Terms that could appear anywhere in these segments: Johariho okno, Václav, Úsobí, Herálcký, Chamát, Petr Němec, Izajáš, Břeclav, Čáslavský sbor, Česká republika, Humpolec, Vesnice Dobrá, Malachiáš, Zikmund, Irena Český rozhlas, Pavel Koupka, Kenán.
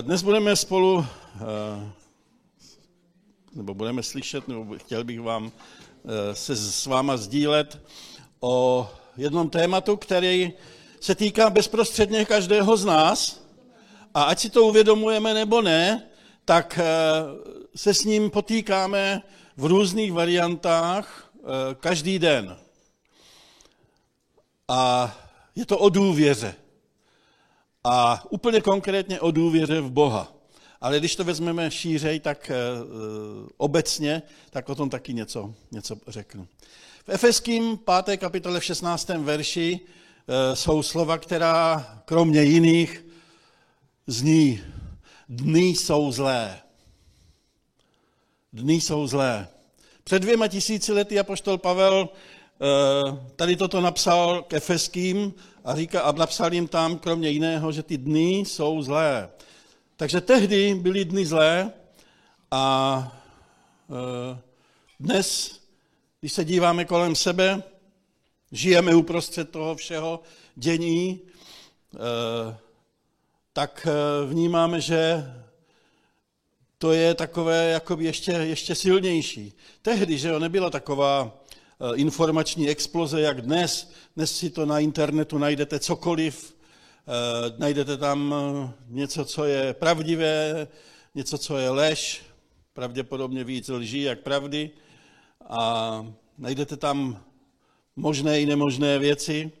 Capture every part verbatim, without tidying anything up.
Dnes budeme spolu, nebo budeme slyšet, nebo chtěl bych vám se s váma sdílet o jednom tématu, který se týká bezprostředně každého z nás, a ať si to uvědomujeme nebo ne, tak se s ním potýkáme v různých variantách každý den. A je to o důvěře. A úplně konkrétně o důvěře v Boha. Ale když to vezmeme šířej, tak obecně, tak o tom taky něco, něco řeknu. V Efeským páté kapitole v šestnáctém verši jsou slova, která kromě jiných zní: dny jsou zlé. Dny jsou zlé. Před dvěma tisíci lety apoštol Pavel tady toto napsal k Efeským a říká, a napsal jim tam kromě jiného, že ty dny jsou zlé. Takže tehdy byly dny zlé a dnes, když se díváme kolem sebe, žijeme uprostřed toho všeho dění, tak vnímáme, že to je takové jakoby ještě, ještě silnější. Tehdy, že jo, nebyla taková informační exploze, jak dnes. Dnes si to na internetu najdete cokoliv, najdete tam něco, co je pravdivé, něco, co je lež, pravděpodobně víc lží jak pravdy, a najdete tam možné i nemožné věci.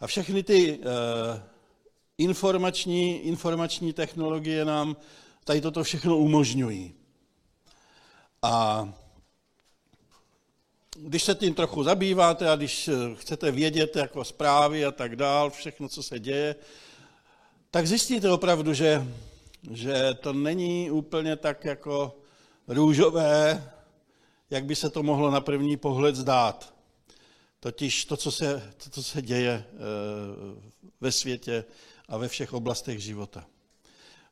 A všechny ty informační, informační technologie nám tady toto všechno umožňují. A když se tím trochu zabýváte a když chcete vědět jako zprávy a tak dál, všechno, co se děje, tak zjistíte opravdu, že, že to není úplně tak jako růžové, jak by se to mohlo na první pohled zdát. Totiž to, co se, to, co se děje ve světě a ve všech oblastech života.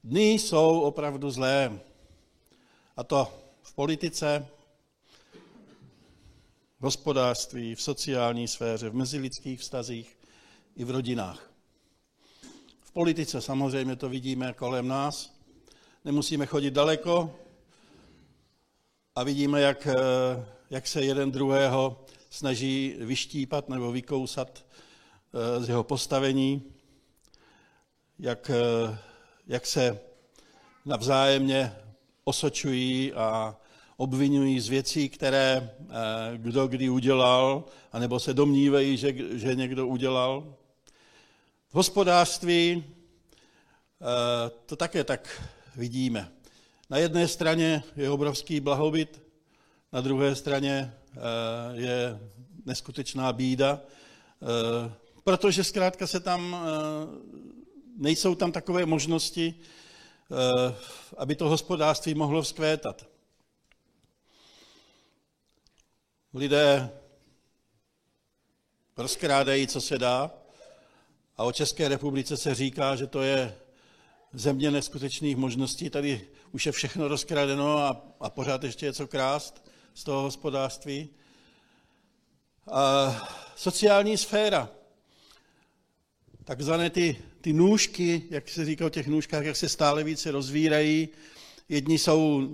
Dny jsou opravdu zlé. A to v politice, v hospodářství, v sociální sféře, v mezilidských vztazích i v rodinách. V politice samozřejmě to vidíme kolem nás. Nemusíme chodit daleko a vidíme, jak, jak se jeden druhého snaží vyštípat nebo vykousat z jeho postavení, jak, jak se navzájemně osočují a obvinují z věcí, které kdo kdy udělal, anebo se domnívají, že, že někdo udělal. V hospodářství to také tak vidíme. Na jedné straně je obrovský blahobyt, na druhé straně je neskutečná bída, protože zkrátka se tam, nejsou tam takové možnosti, aby to hospodářství mohlo vzkvétat. Lidé rozkrádají, co se dá, a o České republice se říká, že to je země neskutečných možností. Tady už je všechno rozkradeno a, a pořád ještě je co krást z toho hospodářství. A sociální sféra, takzvané ty, ty nůžky, jak se říká o těch nůžkách, jak se stále více rozvírají. Jedni jsou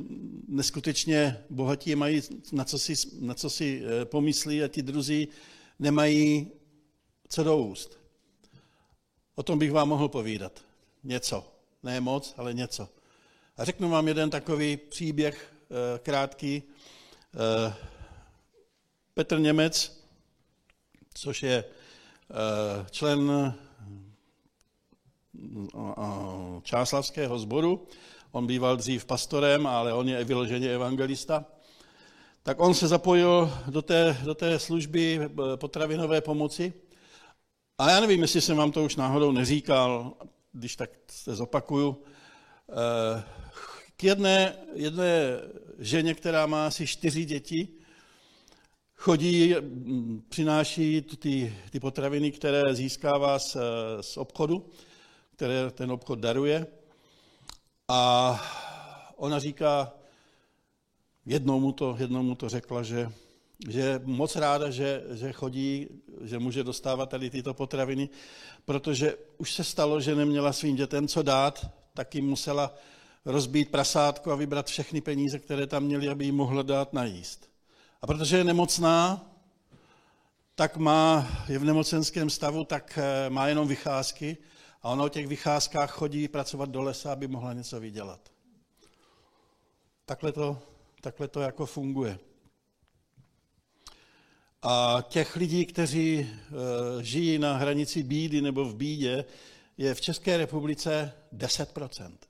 neskutečně bohatí, mají na co si, na co si pomyslí, a ti druzí nemají co do úst. O tom bych vám mohl povídat. Něco. Ne moc, ale něco. A řeknu vám jeden takový příběh krátký. Petr Němec, což je člen Čáslavského sboru, on býval dřív pastorem, ale on je vyloženě evangelista. Tak on se zapojil do té, do té služby potravinové pomoci. A já nevím, jestli jsem vám to už náhodou neříkal, když tak se zopakuju. K jedné, jedné ženě, která má asi čtyři děti, chodí, přináší ty, ty potraviny, které získává z, z obchodu, které ten obchod daruje. A ona říká, jednou mu to, jednou mu to řekla, že, že je moc ráda, že, že chodí, že může dostávat tady tyto potraviny, protože už se stalo, že neměla svým dětem co dát, taky musela rozbít prasátko a vybrat všechny peníze, které tam měli, aby jí mohla dát najíst. A protože je nemocná, tak má, je v nemocenském stavu, tak má jenom vycházky a ona o těch vycházkách chodí pracovat do lesa, aby mohla něco vydělat. Takhle to, takhle to jako funguje. A těch lidí, kteří e, žijí na hranici bídy nebo v bídě, je v České republice deset procent.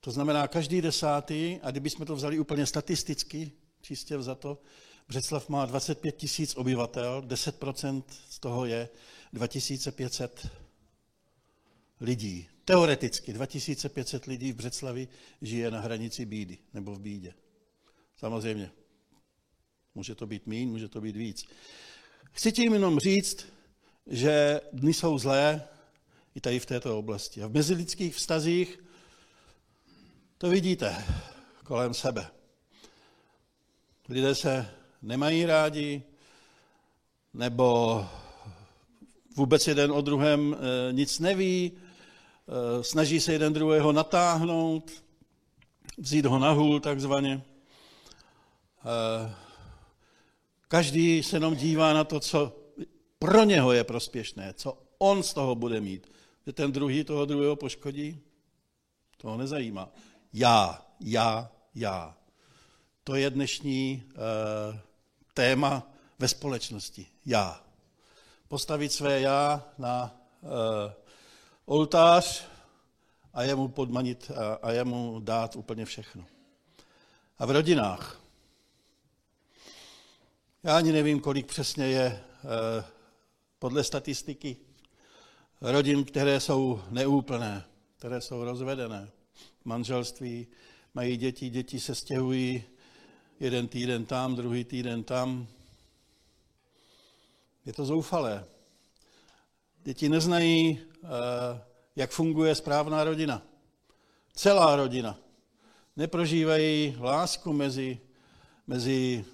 To znamená každý desátý, a kdybychom to vzali úplně statisticky, čistě vzato, Břeclav má dvacet pět tisíc obyvatel, deset procent z toho je dva tisíce pět set lidí. Teoreticky dva tisíce pět set lidí v Břeclavi žije na hranici bídy nebo v bídě. Samozřejmě, může to být míň, může to být víc. Chci tím jenom říct, že dny jsou zlé i tady v této oblasti. A v mezilidských vztazích to vidíte kolem sebe. Lidé se nemají rádi, nebo vůbec jeden o druhém nic neví, snaží se jeden druhého natáhnout, vzít ho na hůl takzvaně. Každý se jenom dívá na to, co pro něho je prospěšné, co on z toho bude mít. Že ten druhý toho druhého poškodí, to ho nezajímá. Já, já, já. To je dnešní uh, téma ve společnosti. Já. Postavit své já na uh, oltář a jemu podmanit a, a jemu dát úplně všechno. A v rodinách. Já ani nevím, kolik přesně je eh, podle statistiky rodin, které jsou neúplné, které jsou rozvedené. Manželství, mají děti, děti se stěhují jeden týden tam, druhý týden tam. Je to zoufalé. Děti neznají, eh, jak funguje správná rodina. Celá rodina. Neprožívají lásku mezi mezi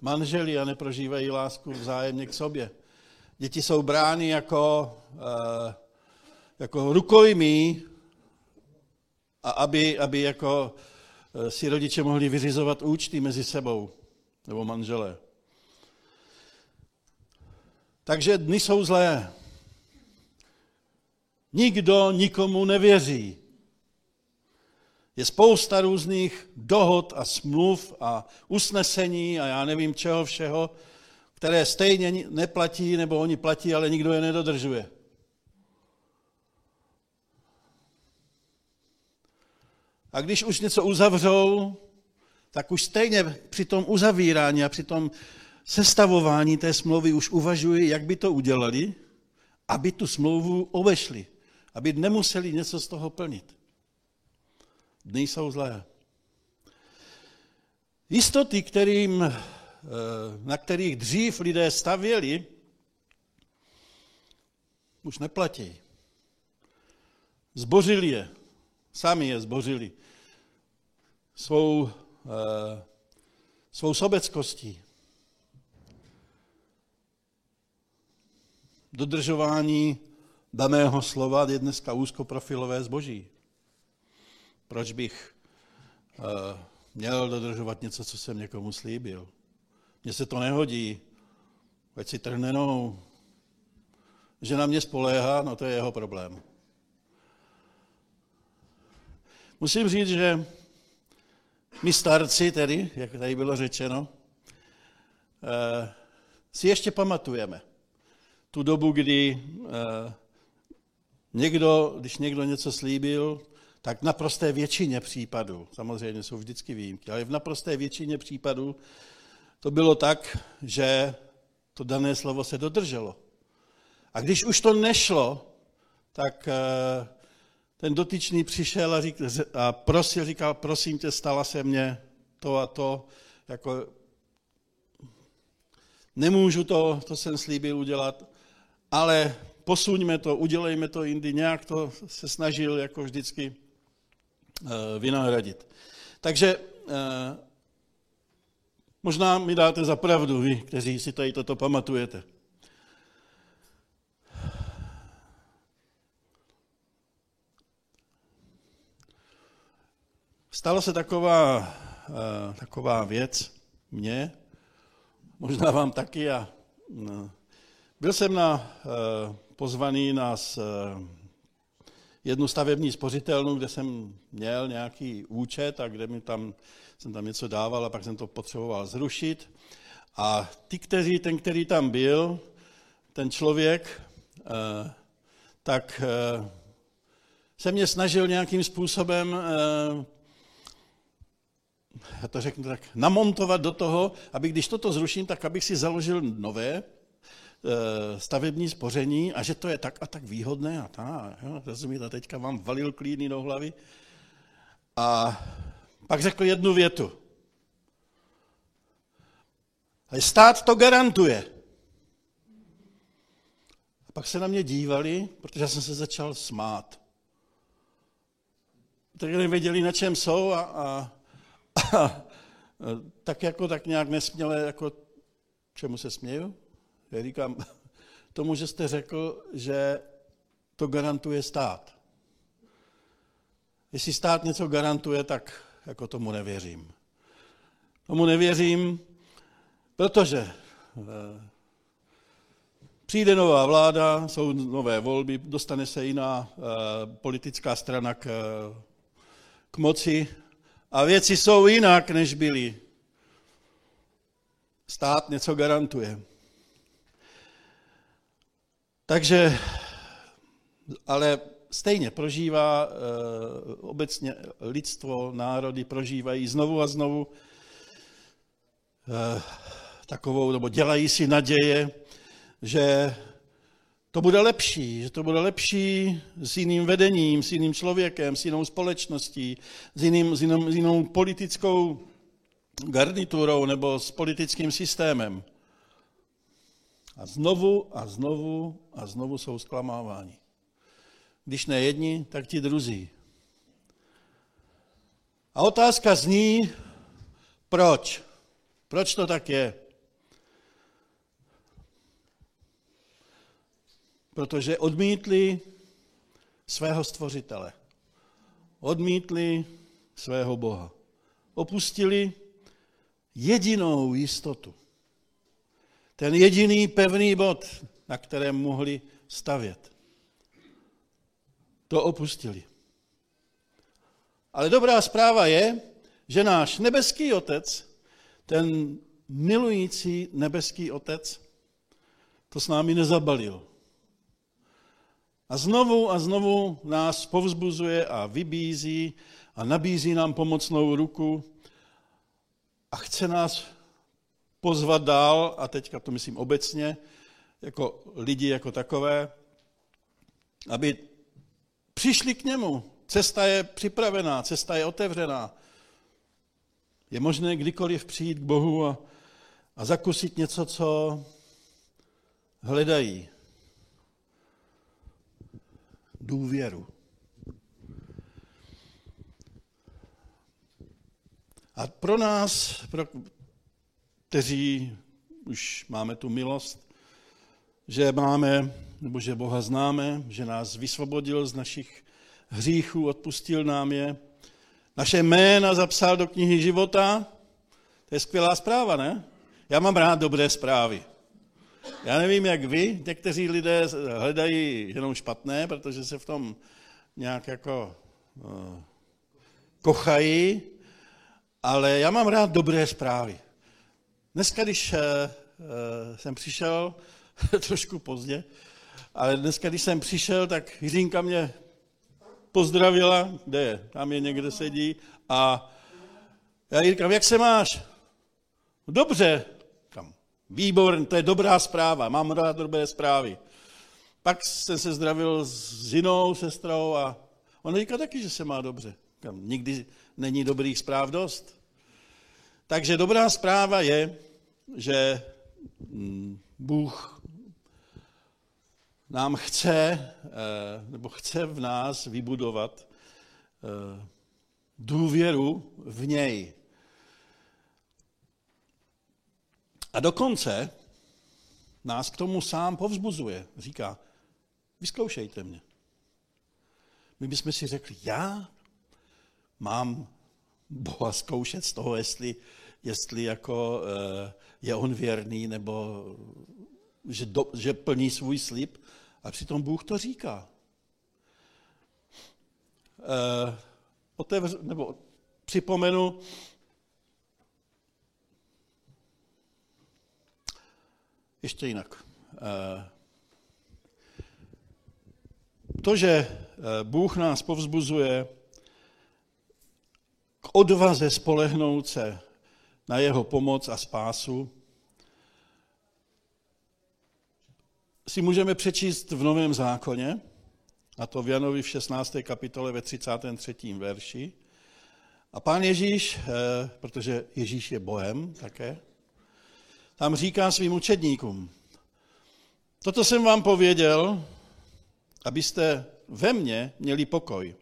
manželi a neprožívají lásku vzájemně k sobě. Děti jsou brány jako, jako rukojmí, a aby, aby jako si rodiče mohli vyřizovat účty mezi sebou, nebo manželé. Takže dny jsou zlé. Nikdo nikomu nevěří. Je spousta různých dohod a smluv a usnesení a já nevím čeho všeho, které stejně neplatí, nebo oni platí, ale nikdo je nedodržuje. A když už něco uzavřou, tak už stejně při tom uzavírání a při tom sestavování té smlouvy už uvažují, jak by to udělali, aby tu smlouvu obešli, aby nemuseli něco z toho plnit. Dny jsou zlé. Jistoty, kterým, na kterých dřív lidé stavěli, už neplatí. Zbořili je. Sami je zbořili. Svou, svou sobeckostí. Dodržování daného slova je dneska úzkoprofilové zboží. Proč bych uh, měl dodržovat něco, co jsem někomu slíbil? Mně se to nehodí, ať si trhne nohou. Že na mě spoléhá, no to je jeho problém. Musím říct, že my starci tedy, jak tady bylo řečeno, uh, si ještě pamatujeme tu dobu, kdy uh, někdo, když někdo něco slíbil, tak v naprosté většině případů, samozřejmě jsou vždycky výjimky, ale v naprosté většině případů to bylo tak, že to dané slovo se dodrželo. A když už to nešlo, tak ten dotyčný přišel a, řík, a prosil, říkal, prosím tě, stala se mně to a to, jako nemůžu to, to jsem slíbil udělat, ale posuňme to, udělejme to jindy, nějak to se snažil jako vždycky vynahradit. Takže možná mi dáte za pravdu, vy, kteří si tady toto pamatujete. Stalo se taková, taková věc mně, možná vám taky. A byl jsem na, pozvaný na jednu stavební spořitelnu, kde jsem měl nějaký účet a kde mi tam, jsem tam něco dával a pak jsem to potřeboval zrušit. A ty, kteří, ten, který tam byl, ten člověk, tak se mě snažil nějakým způsobem, já to řeknu tak, namontovat do toho, aby když toto zruším, tak abych si založil nové stavební spoření a že to je tak a tak výhodné a tak, rozumíte, teďka vám valil klíny do hlavy. A pak řekl jednu větu. Ale stát to garantuje. A pak se na mě dívali, protože já jsem se začal smát. Tak nevěděli, na čem jsou a, a, a, a tak jako tak nějak nesměle, jako čemu se směju? Já říkám tomu, že jste řekl, že to garantuje stát. Jestli stát něco garantuje, tak jako tomu nevěřím. Tomu nevěřím, protože přijde nová vláda, jsou nové volby, dostane se jiná politická strana k, k moci a věci jsou jinak, než byly. Stát něco garantuje. Takže, ale stejně prožívá obecně lidstvo, národy prožívají znovu a znovu takovou, nebo dělají si naděje, že to bude lepší, že to bude lepší s jiným vedením, s jiným člověkem, s jinou společností, s, jiným, s, jinou, s jinou politickou garniturou nebo s politickým systémem. A znovu a znovu a znovu jsou zklamáváni. Když ne jedni, tak ti druzí. A otázka zní, proč? Proč to tak je? Protože odmítli svého stvořitele. Odmítli svého Boha. Opustili jedinou jistotu. Ten jediný pevný bod, na kterém mohli stavět. To opustili. Ale dobrá zpráva je, že náš nebeský otec, ten milující nebeský otec, to s námi nezabalil. A znovu a znovu nás povzbuzuje a vybízí a nabízí nám pomocnou ruku a chce nás pozvat dál, a teďka to myslím obecně, jako lidi jako takové, aby přišli k němu. Cesta je připravená, cesta je otevřená. Je možné kdykoliv přijít k Bohu a, a zakusit něco, co hledají. Důvěru. A pro nás, pro, kteří už máme tu milost, že máme, nebo že Boha známe, že nás vysvobodil z našich hříchů, odpustil nám je, naše jména zapsal do knihy života, to je skvělá zpráva, ne? Já mám rád dobré zprávy. Já nevím, jak vy, někteří lidé hledají jenom špatné, protože se v tom nějak jako no, kochají, ale já mám rád dobré zprávy. Dneska, když uh, jsem přišel, trošku pozdě, ale dneska, když jsem přišel, tak Jiřínka mě pozdravila, kde je, tam je někde sedí, a já jí říkám, jak se máš? Dobře. Výborně, to je dobrá zpráva, mám rád dobré zprávy. Pak jsem se zdravil s jinou sestrou a ona říká taky, že se má dobře. Říkám, nikdy není dobrých zpráv dost. Takže dobrá zpráva je, že Bůh nám chce, nebo chce v nás vybudovat důvěru v něj. A dokonce nás k tomu sám povzbuzuje. Říká, vyzkoušejte mě. My bychom si řekli, já mám Boha zkoušet z toho, jestli, jestli jako je on věrný, nebo že, do, že plní svůj slib. A přitom Bůh to říká. Otevř, nebo připomenu, ještě jinak. To, že Bůh nás povzbuzuje k odvaze spolehnout se na jeho pomoc a spásu, si můžeme přečíst v Novém zákoně, a to v Janovi v šestnácté kapitole ve třicátém třetím verši. A pán Ježíš, protože Ježíš je Bohem také, tam říká svým učedníkům: toto jsem vám pověděl, abyste ve mně měli pokoj.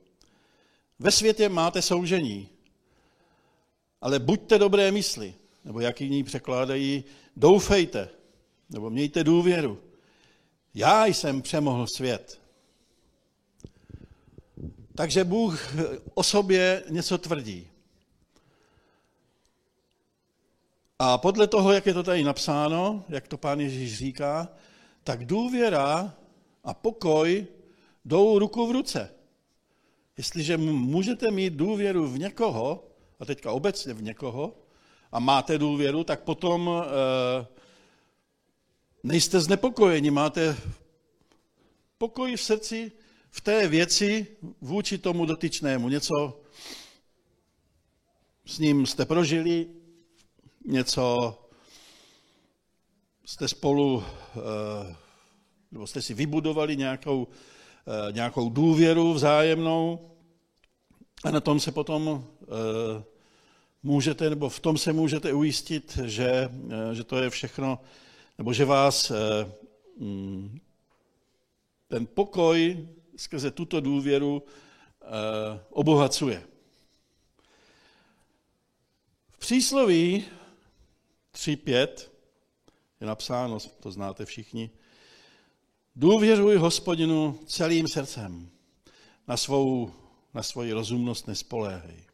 Ve světě máte soužení, ale buďte dobré mysli, nebo jak jiní překládají, doufejte, nebo mějte důvěru. Já jsem přemohl svět. Takže Bůh o sobě něco tvrdí. A podle toho, jak je to tady napsáno, jak to pán Ježíš říká, tak důvěra a pokoj jdou ruku v ruce. Jestliže můžete mít důvěru v někoho, a teďka obecně v někoho, a máte důvěru, tak potom e, nejste znepokojeni, máte pokoj v srdci v té věci vůči tomu dotyčnému. Něco s ním jste prožili, něco jste spolu, nebo jste si vybudovali nějakou, nějakou důvěru vzájemnou a na tom se potom můžete, nebo v tom se můžete ujistit, že, že to je všechno, nebo že vás ten pokoj skrze tuto důvěru obohacuje. V přísloví tři pět je napsáno, to znáte všichni: důvěřuj Hospodinu celým srdcem, na svou, na svoji rozumnost nespoléhej.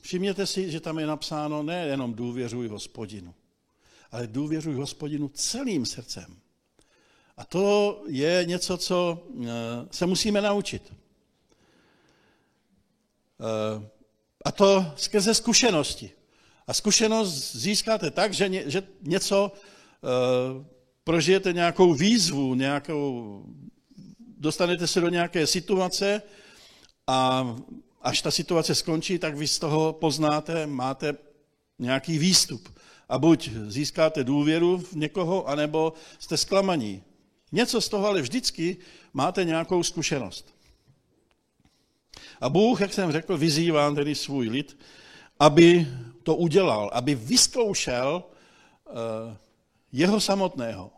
Všimněte si, že tam je napsáno nejenom důvěřuj Hospodinu, ale důvěřuj Hospodinu celým srdcem. A to je něco, co se musíme naučit. A to skrze zkušenosti. A zkušenost získáte tak, že, ně, že něco uh, prožijete, nějakou výzvu, nějakou, dostanete se do nějaké situace a až ta situace skončí, tak vy z toho poznáte, máte nějaký výstup. A buď získáte důvěru v někoho, anebo jste zklamaní. Něco z toho, ale vždycky máte nějakou zkušenost. A Bůh, jak jsem řekl, vyzývá tedy svůj lid, aby to udělal, aby vyzkoušel jeho samotného.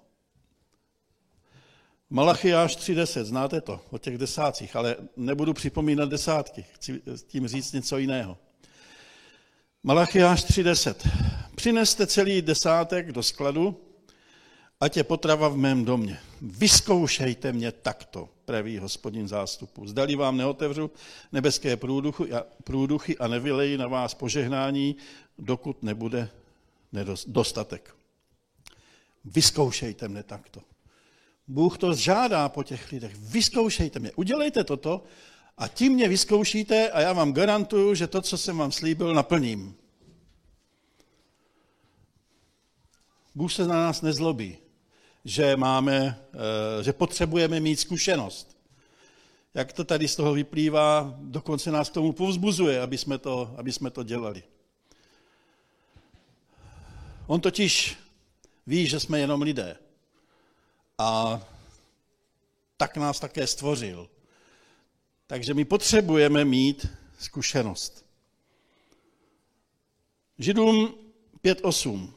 Malachiáš tři deset, znáte to, o těch desátcích, ale nebudu připomínat desátky, chci s tím říct něco jiného. Malachiáš tři deset. Přineste celý desátek do skladu, ať je potrava v mém domě. Vyzkoušejte mě takto, praví Hospodin zástupů. Zdali vám neotevřu nebeské průduchy a nevyleji na vás požehnání, dokud nebude dostatek. Vyzkoušejte mě takto. Bůh to žádá po těch lidech. Vyzkoušejte mě, udělejte toto a tím mě vyzkoušíte a já vám garantuju, že to, co jsem vám slíbil, naplním. Bůh se na nás nezlobí, že máme, že potřebujeme mít zkušenost. Jak to tady z toho vyplývá, dokonce nás k tomu povzbuzuje, aby jsme to, aby jsme to dělali. On totiž ví, že jsme jenom lidé. A tak nás také stvořil. Takže my potřebujeme mít zkušenost. Židům pět osm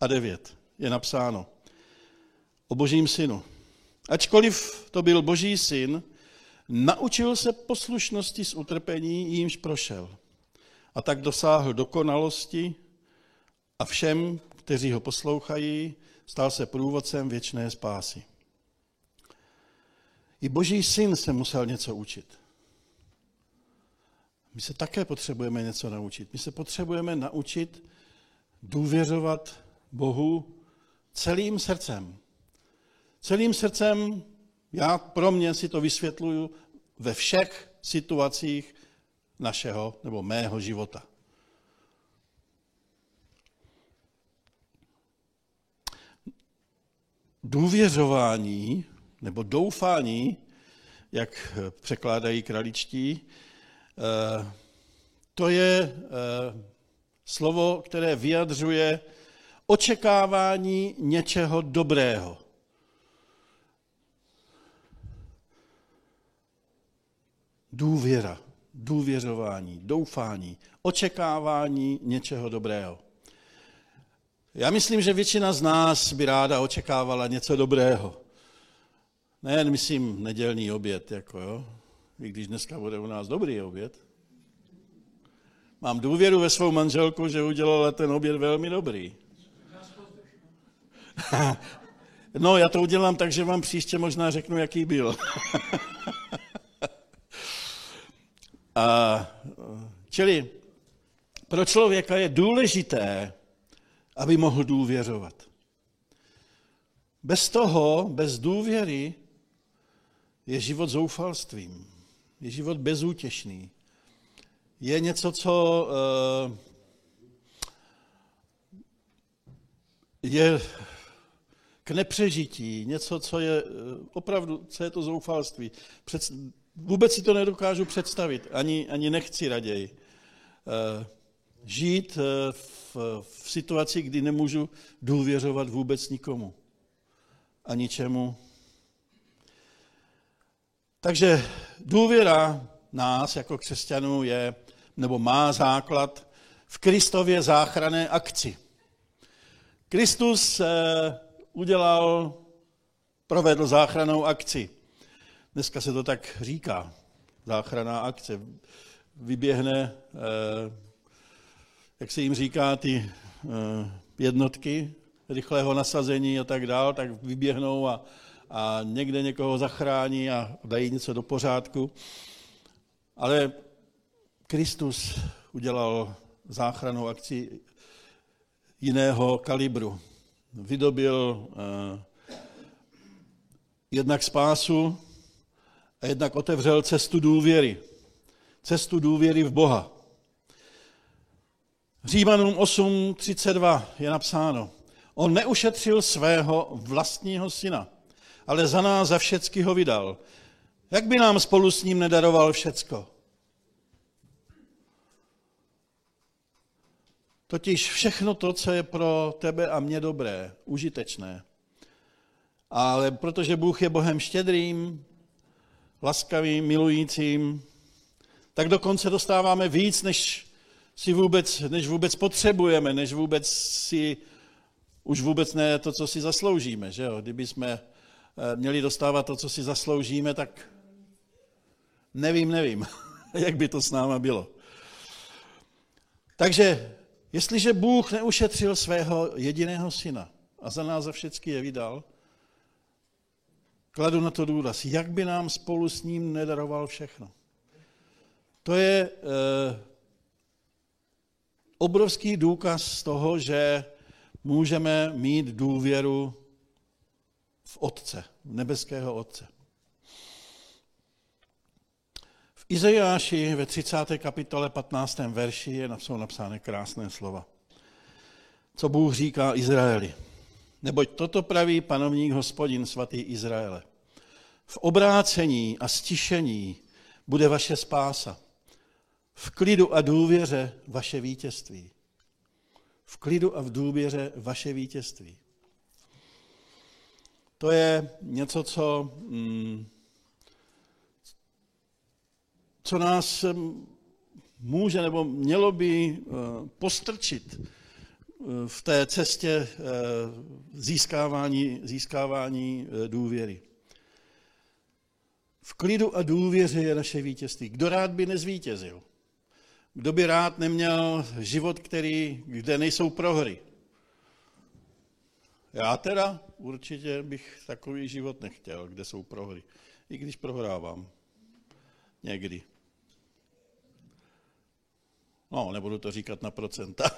a devět je napsáno o Božím synu. Ačkoliv to byl Boží syn, naučil se poslušnosti z utrpení, jímž prošel. A tak dosáhl dokonalosti a všem, kteří ho poslouchají, stal se průvodcem věčné spásy. I Boží syn se musel něco učit. My se také potřebujeme něco naučit. My se potřebujeme naučit důvěřovat Bohu celým srdcem. Celým srdcem, já pro mě si to vysvětluju ve všech situacích našeho nebo mého života. Důvěřování nebo doufání, jak překládají kraličtí, to je slovo, které vyjadřuje očekávání něčeho dobrého. Důvěra, důvěřování, doufání, očekávání něčeho dobrého. Já myslím, že většina z nás by ráda očekávala něco dobrého. Nejen, myslím, nedělní oběd, jako jo, i když dneska bude u nás dobrý oběd. Mám důvěru ve svou manželku, že udělala ten oběd velmi dobrý. No, já to udělám tak, že vám příště možná řeknu, jaký byl. A, čili pro člověka je důležité, aby mohl důvěřovat. Bez toho, bez důvěry, je život zoufalstvím, je život bezútěšný. Je něco, co je k nepřežití, něco, co je opravdu, co je to zoufalství. Před, vůbec si to nedokážu představit, ani, ani nechci raději. Žít v, v situaci, kdy nemůžu důvěřovat vůbec nikomu a ničemu. Takže důvěra nás jako křesťanů je, nebo má základ v Kristově záchranné akci. Kristus udělal, provedl záchrannou akci. Dneska se to tak říká, záchranná akce. Vyběhne, jak se jim říká, ty jednotky rychlého nasazení a tak dál, tak vyběhnou a a někde někoho zachrání a dají něco do pořádku. Ale Kristus udělal záchrannou akci jiného kalibru. Vydobil eh, jednak spásu a jednak otevřel cestu důvěry. Cestu důvěry v Boha. Římanům osm třicet dva je napsáno. On neušetřil svého vlastního syna, ale za nás, za všecky ho vydal. Jak by nám spolu s ním nedaroval všecko? Totiž všechno to, co je pro tebe a mě dobré, užitečné. Ale protože Bůh je Bohem štědrým, laskavým, milujícím, tak dokonce dostáváme víc, než si vůbec, než vůbec potřebujeme, než vůbec si, už vůbec ne to, co si zasloužíme, že jo? Kdyby jsme měli dostávat to, co si zasloužíme, tak nevím, nevím, jak by to s náma bylo. Takže, jestliže Bůh neušetřil svého jediného syna a za nás za všechny je vydal, kladu na to důraz, jak by nám spolu s ním nedaroval všechno. To je eh, obrovský důkaz toho, že můžeme mít důvěru v Otce, v nebeského Otce. V Izajáši ve třicáté kapitole patnáctém verši je napsány krásné slova. Co Bůh říká Izraeli. Neboť toto praví panovník Hospodin, svatý Izraele. V obrácení a stišení bude vaše spása. V klidu a důvěře vaše vítězství. V klidu a v důvěře vaše vítězství. To je něco, co, co nás může nebo mělo by postrčit v té cestě získávání, získávání důvěry. V klidu a důvěře je naše vítězství. Kdo rád by nezvítězil? Kdo by rád neměl život, který, kde nejsou prohry? Já teda určitě bych takový život nechtěl, kde jsou prohry. I když prohrávám. Někdy. No, nebudu to říkat na procenta.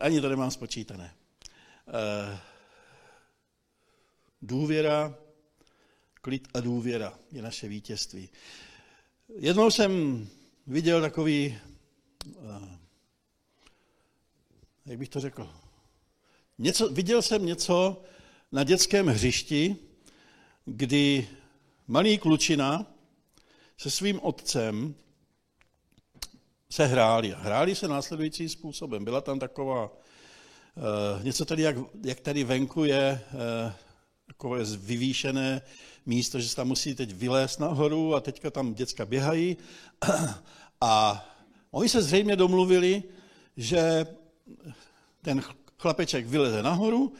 Ani to nemám spočítané. Důvěra, klid a důvěra je naše vítězství. Jednou jsem viděl takový, jak bych to řekl, něco, viděl jsem něco na dětském hřišti, kdy malý klučina se svým otcem se hráli. Hráli se následujícím způsobem. Byla tam taková, eh, něco tady, jak, jak tady venku je, eh, takové vyvýšené místo, že se tam musí teď vylézt nahoru a teďka tam děcka běhají. A oni se zřejmě domluvili, že ten chlapeček vyleze nahoru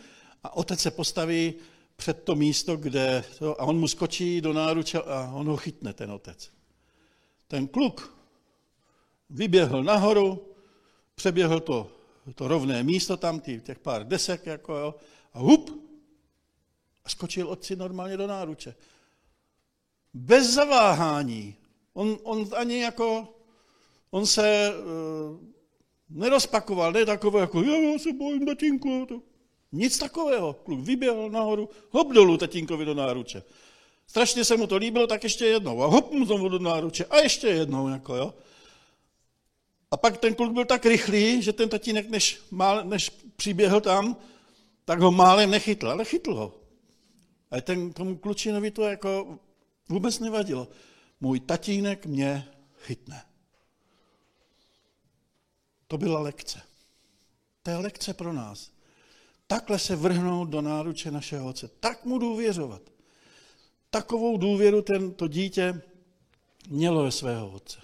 a otec se postaví před to místo, kde to, a on mu skočí do náruče a on ho chytne, ten otec. Ten kluk vyběhl nahoru, přeběhl to, to rovné místo tam, těch pár desek, jako, jo, a hup, a skočil otci normálně do náruče. Bez zaváhání. On, on ani jako, on se uh, nerozpakoval, ne takové jako, já se bojím, tatínku, to. Nic takového. Kluk vyběhl nahoru, hop dolů tatínkovi do náruče. Strašně se mu to líbilo, tak ještě jednou. A hop mu znovu do náruče. A ještě jednou, jako jo. A pak ten kluk byl tak rychlý, že ten tatínek, než, mál, než přiběhl tam, tak ho málem nechytl, ale chytl ho. A ten, tomu klučinovi to jako vůbec nevadilo. Můj tatínek mě chytne. To byla lekce. To je lekce pro nás. Takhle se vrhnout do náruče našeho otce. Tak mu důvěřovat. Takovou důvěru to dítě mělo ve svého otce.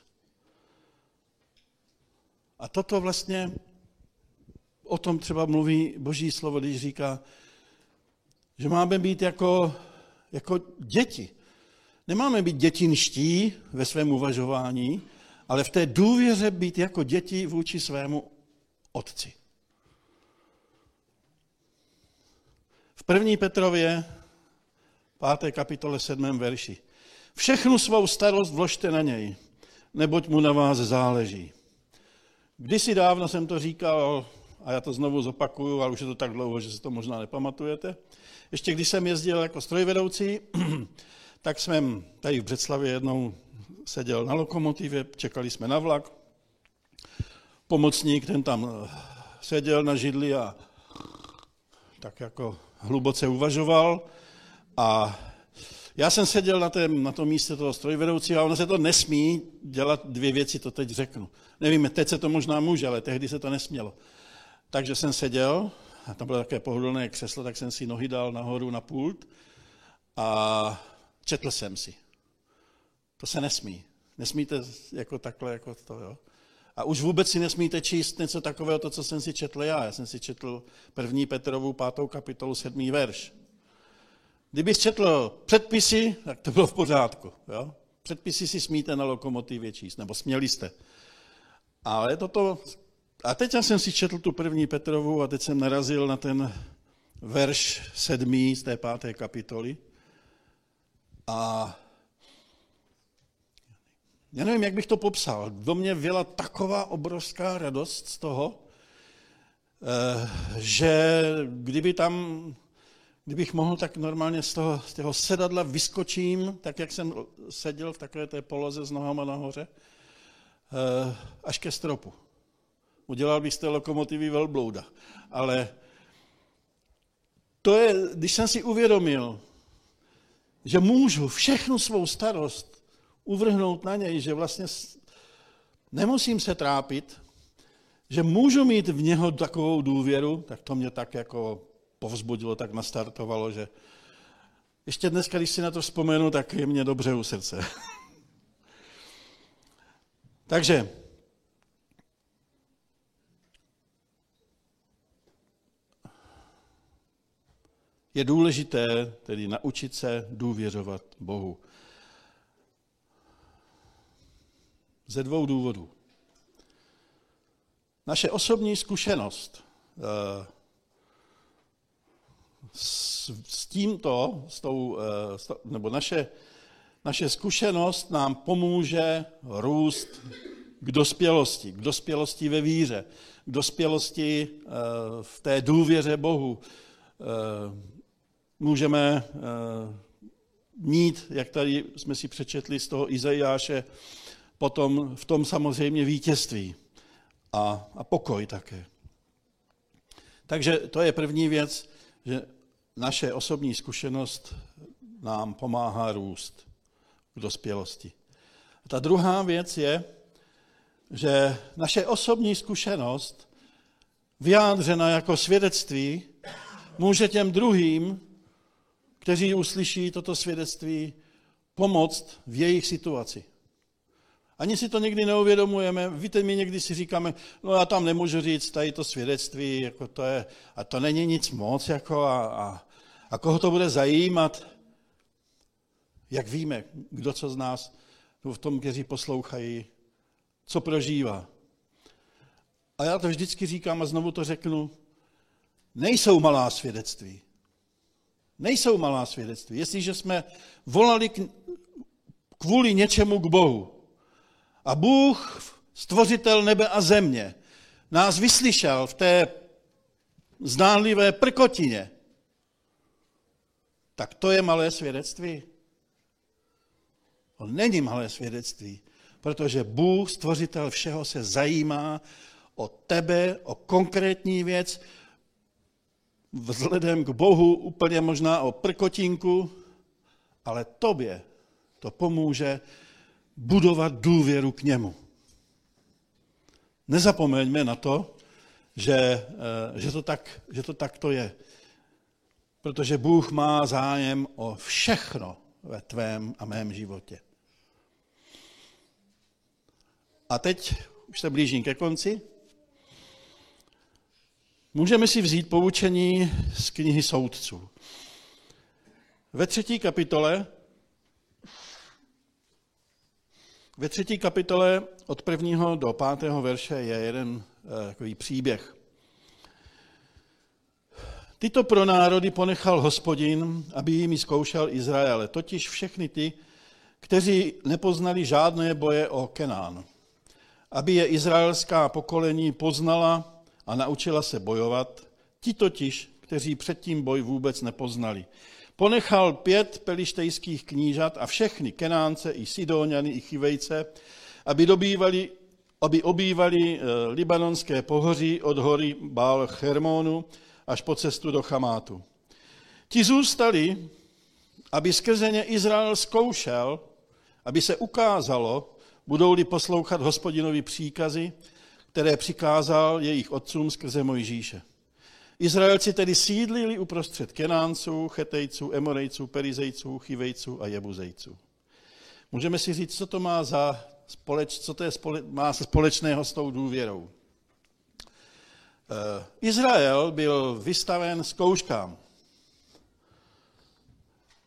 A toto vlastně, o tom třeba mluví Boží slovo, když říká, že máme být jako, jako děti. Nemáme být dětinští ve svém uvažování, ale v té důvěře být jako děti vůči svému otci. V první Petrově, páté kapitole, sedmém verši. Všechnu svou starost vložte na něj, neboť mu na vás záleží. Kdysi dávno jsem to říkal, a já to znovu zopakuju, ale už je to tak dlouho, že si to možná nepamatujete. Ještě když jsem jezdil jako strojvedoucí, tak jsem tady v Břeclavě jednou seděl na lokomotivě, čekali jsme na vlak. Pomocník, ten tam seděl na židli a tak jako hluboce uvažoval. A já jsem seděl na, tém, na tom místě toho strojvedoucího a ono se to nesmí dělat dvě věci, to teď řeknu. Nevím, teď se to možná může, ale tehdy se to nesmělo. Takže jsem seděl, a tam bylo takové pohodlné křeslo, tak jsem si nohy dal nahoru na pult a četl jsem si. To se nesmí. Nesmíte jako takhle, jako to, jo. A už vůbec si nesmíte číst něco takového, to, co jsem si četl já. Já jsem si četl první Petrovu, pátou kapitolu, sedmý verš. Kdybych četl předpisy, tak to bylo v pořádku, jo. Předpisy si smíte na lokomotivě číst, nebo směli jste. Ale toto... A teď já jsem si četl tu první Petrovu a teď jsem narazil na ten verš sedmý z té páté kapitoly. A já nevím, jak bych to popsal. Do mě vyla taková obrovská radost z toho, že kdyby tam, kdybych mohl, tak normálně z toho, z toho sedadla vyskočím, tak jak jsem seděl v takové té poloze s nohama nahoře, až ke stropu. Udělal bych z té lokomotivy velblouda. Ale to je, když jsem si uvědomil, že můžu všechnu svou starost uvrhnout na něj, že vlastně nemusím se trápit, že můžu mít v něho takovou důvěru, tak to mě tak jako povzbudilo, tak nastartovalo, že ještě dneska, když si na to vzpomenu, tak je mě dobře u srdce. Takže je důležité tedy naučit se důvěřovat Bohu. Ze dvou důvodů. Naše osobní zkušenost s tímto, s tou, nebo naše, naše zkušenost nám pomůže růst k dospělosti, k dospělosti ve víře, k dospělosti v té důvěře Bohu. Můžeme mít, jak tady jsme si přečetli z toho Izajáše, potom v tom samozřejmě vítězství a, a pokoj také. Takže to je první věc, že naše osobní zkušenost nám pomáhá růst k dospělosti. A ta druhá věc je, že naše osobní zkušenost, vyjádřena jako svědectví, může těm druhým, kteří uslyší toto svědectví, pomoct v jejich situaci. Ani si to někdy neuvědomujeme. Víte, my někdy si říkáme, no já tam nemůžu říct, tady to svědectví, jako to je, a to není nic moc, jako a, a, a koho to bude zajímat. Jak víme, kdo co z nás, no v tom, kteří poslouchají, co prožívá. A já to vždycky říkám a znovu to řeknu, nejsou malá svědectví. Nejsou malá svědectví. Jestliže jsme volali k, kvůli něčemu k Bohu, a Bůh, stvořitel nebe a země, nás vyslyšel v té zdánlivé prkotině, tak to je malé svědectví. To není malé svědectví, protože Bůh, stvořitel všeho, se zajímá o tebe, o konkrétní věc, vzhledem k Bohu úplně možná o prkotinku, ale tobě to pomůže budovat důvěru k němu. Nezapomeňme na to, že, že, to tak, že to takto je. Protože Bůh má zájem o všechno ve tvém a mém životě. A teď už se blížím ke konci. Můžeme si vzít poučení z knihy Soudců. Ve třetí kapitole Ve třetí kapitole od prvního do pátého verše je jeden eh, takový příběh. Tyto pro národy ponechal Hospodin, aby jimi zkoušel Izraele, totiž všechny ty, kteří nepoznali žádné boje o Kenán, aby je izraelská pokolení poznala a naučila se bojovat, ti totiž, kteří předtím boj vůbec nepoznali. Ponechal pět pelištejských knížat a všechny Kenánce, i Sidóňany, i Chivejce, aby, dobývali, aby obývali libanonské pohoří od hory Bál Hermónu až po cestu do Chamátu. Ti zůstali, aby skrze ně Izrael zkoušel, aby se ukázalo, budou-li poslouchat Hospodinovi příkazy, které přikázal jejich otcům skrze Mojžíše. Izraelci tedy sídlili uprostřed Kenánců, Chetejců, Emorejců, Perizejců, Chivejců a Jebuzejců. Můžeme si říct, co to má, za společ, co to je spole, má společného s tou důvěrou. E, Izrael byl vystaven zkouškám.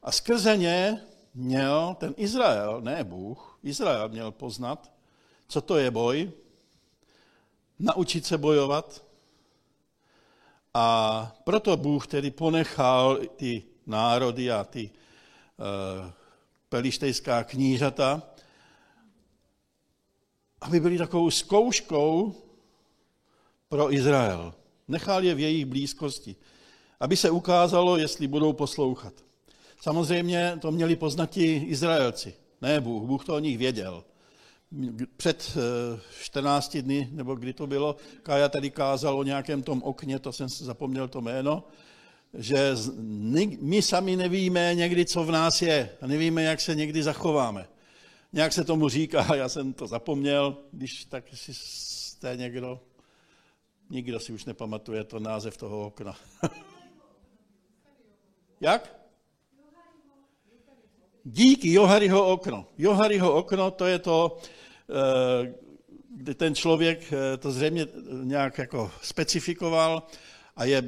A skrze ně měl ten Izrael, ne Bůh, Izrael měl poznat, co to je boj, naučit se bojovat. A proto Bůh tedy ponechal ty národy a ty uh, pelištejská knížata, aby byly takovou zkouškou pro Izrael. Nechal je v jejich blízkosti, aby se ukázalo, jestli budou poslouchat. Samozřejmě to měli poznat ti Izraelci, ne Bůh, Bůh to o nich věděl. Před čtrnácti dny, nebo kdy to bylo, Kája tady kázal o nějakém tom okně, to jsem zapomněl to jméno, že my sami nevíme někdy, co v nás je a nevíme, jak se někdy zachováme. Nějak se tomu říká, já jsem to zapomněl, když tak si jste někdo, nikdo si už nepamatuje to název toho okna. Jak? Díky Johariho okno. Johariho okno, to je to, kde ten člověk to zřejmě nějak jako specifikoval a je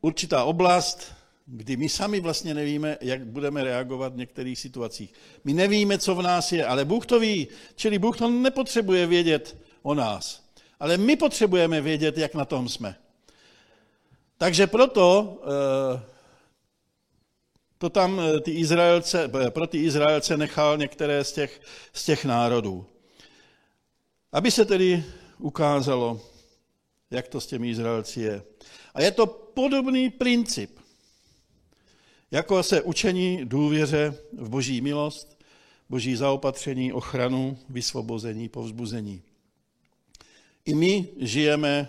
určitá oblast, kdy my sami vlastně nevíme, jak budeme reagovat v některých situacích. My nevíme, co v nás je, ale Bůh to ví, čili Bůh to nepotřebuje vědět o nás, ale my potřebujeme vědět, jak na tom jsme. Takže proto... To tam ty Izraelce, pro ty Izraelce nechal některé z těch, z těch národů. Aby se tedy ukázalo, jak to s těmi Izraelci je. A je to podobný princip, jako se učení důvěře v boží milost, boží zaopatření, ochranu, vysvobození, povzbuzení. I my žijeme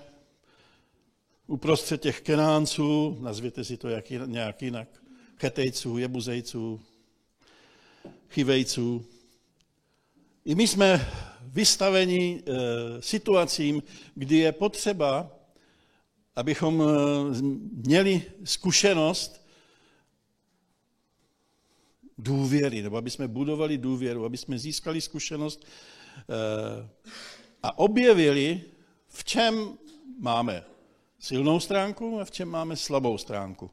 uprostřed těch Kenánců, nazvěte si to jak, nějak jinak, Chetejců, Jebuzejců, Chivejců. I my jsme vystaveni e, situacím, kdy je potřeba, abychom e, měli zkušenost důvěry, nebo aby jsme budovali důvěru, aby jsme získali zkušenost e, a objevili, v čem máme silnou stránku a v čem máme slabou stránku.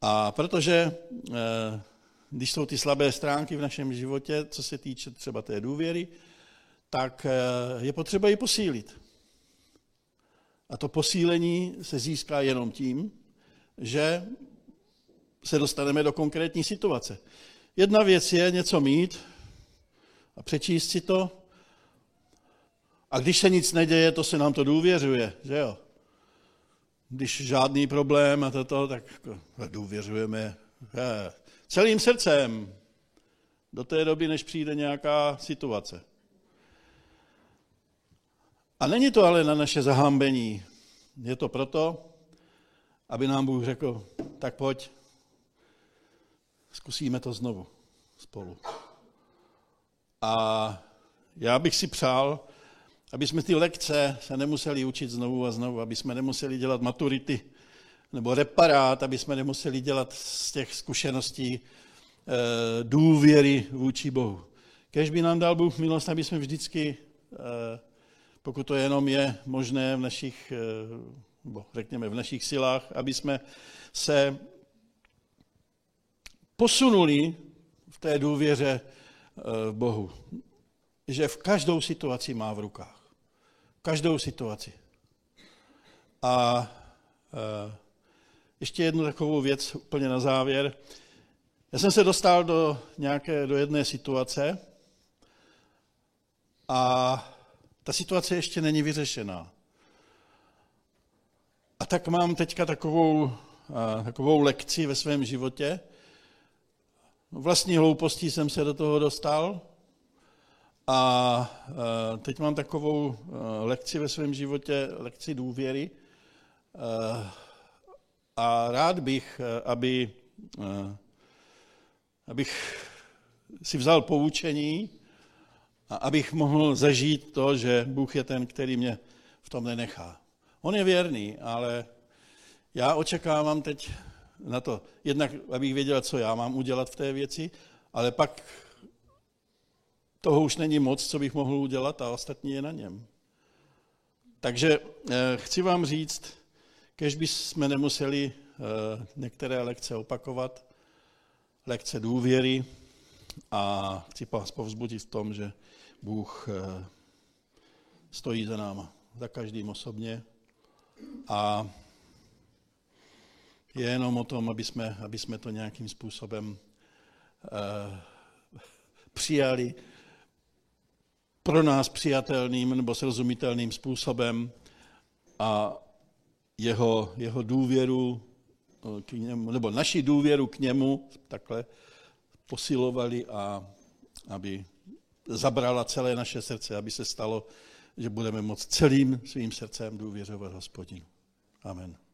A protože e, když jsou ty slabé stránky v našem životě, co se týče třeba té důvěry, tak je potřeba ji posílit. A to posílení se získá jenom tím, že se dostaneme do konkrétní situace. Jedna věc je něco mít a přečíst si to. A když se nic neděje, to se nám to důvěřuje, že jo? Když žádný problém a toto, tak důvěřujeme je, celým srdcem do té doby, než přijde nějaká situace. A není to ale na naše zahambení. Je to proto, aby nám Bůh řekl, tak pojď, zkusíme to znovu spolu. A já bych si přál, aby jsme ty lekce se nemuseli učit znovu a znovu, aby jsme nemuseli dělat maturity nebo reparát, aby jsme nemuseli dělat z těch zkušeností e, důvěry vůči Bohu. Kéž by nám dal Bůh milost, aby jsme vždycky... E, pokud to jenom je možné v našich, řekněme, v našich silách, aby jsme se posunuli v té důvěře v Bohu. Že v každou situaci má v rukách. Každou situaci. A ještě jednu takovou věc úplně na závěr. Já jsem se dostal do nějaké, do jedné situace a ta situace ještě není vyřešená. A tak mám teďka takovou, takovou lekci ve svém životě. Vlastní hloupostí jsem se do toho dostal. A teď mám takovou lekci ve svém životě, lekci důvěry. A rád bych, aby, abych si vzal poučení, a abych mohl zažít to, že Bůh je ten, který mě v tom nenechá. On je věrný, ale já očekávám teď na to, jednak abych věděl, co já mám udělat v té věci, ale pak toho už není moc, co bych mohl udělat a ostatní je na něm. Takže chci vám říct, kež bychom nemuseli některé lekce opakovat, lekce důvěry, a chci vás povzbudit v tom, že Bůh stojí za náma, za každým osobně a je jenom o tom, aby jsme, aby jsme to nějakým způsobem eh, přijali pro nás přijatelným nebo srozumitelným způsobem a jeho, jeho důvěru k němu, nebo naši důvěru k němu, takhle, posilovali a aby zabrala celé naše srdce, aby se stalo, že budeme moct celým svým srdcem důvěřovat Hospodinu. Amen.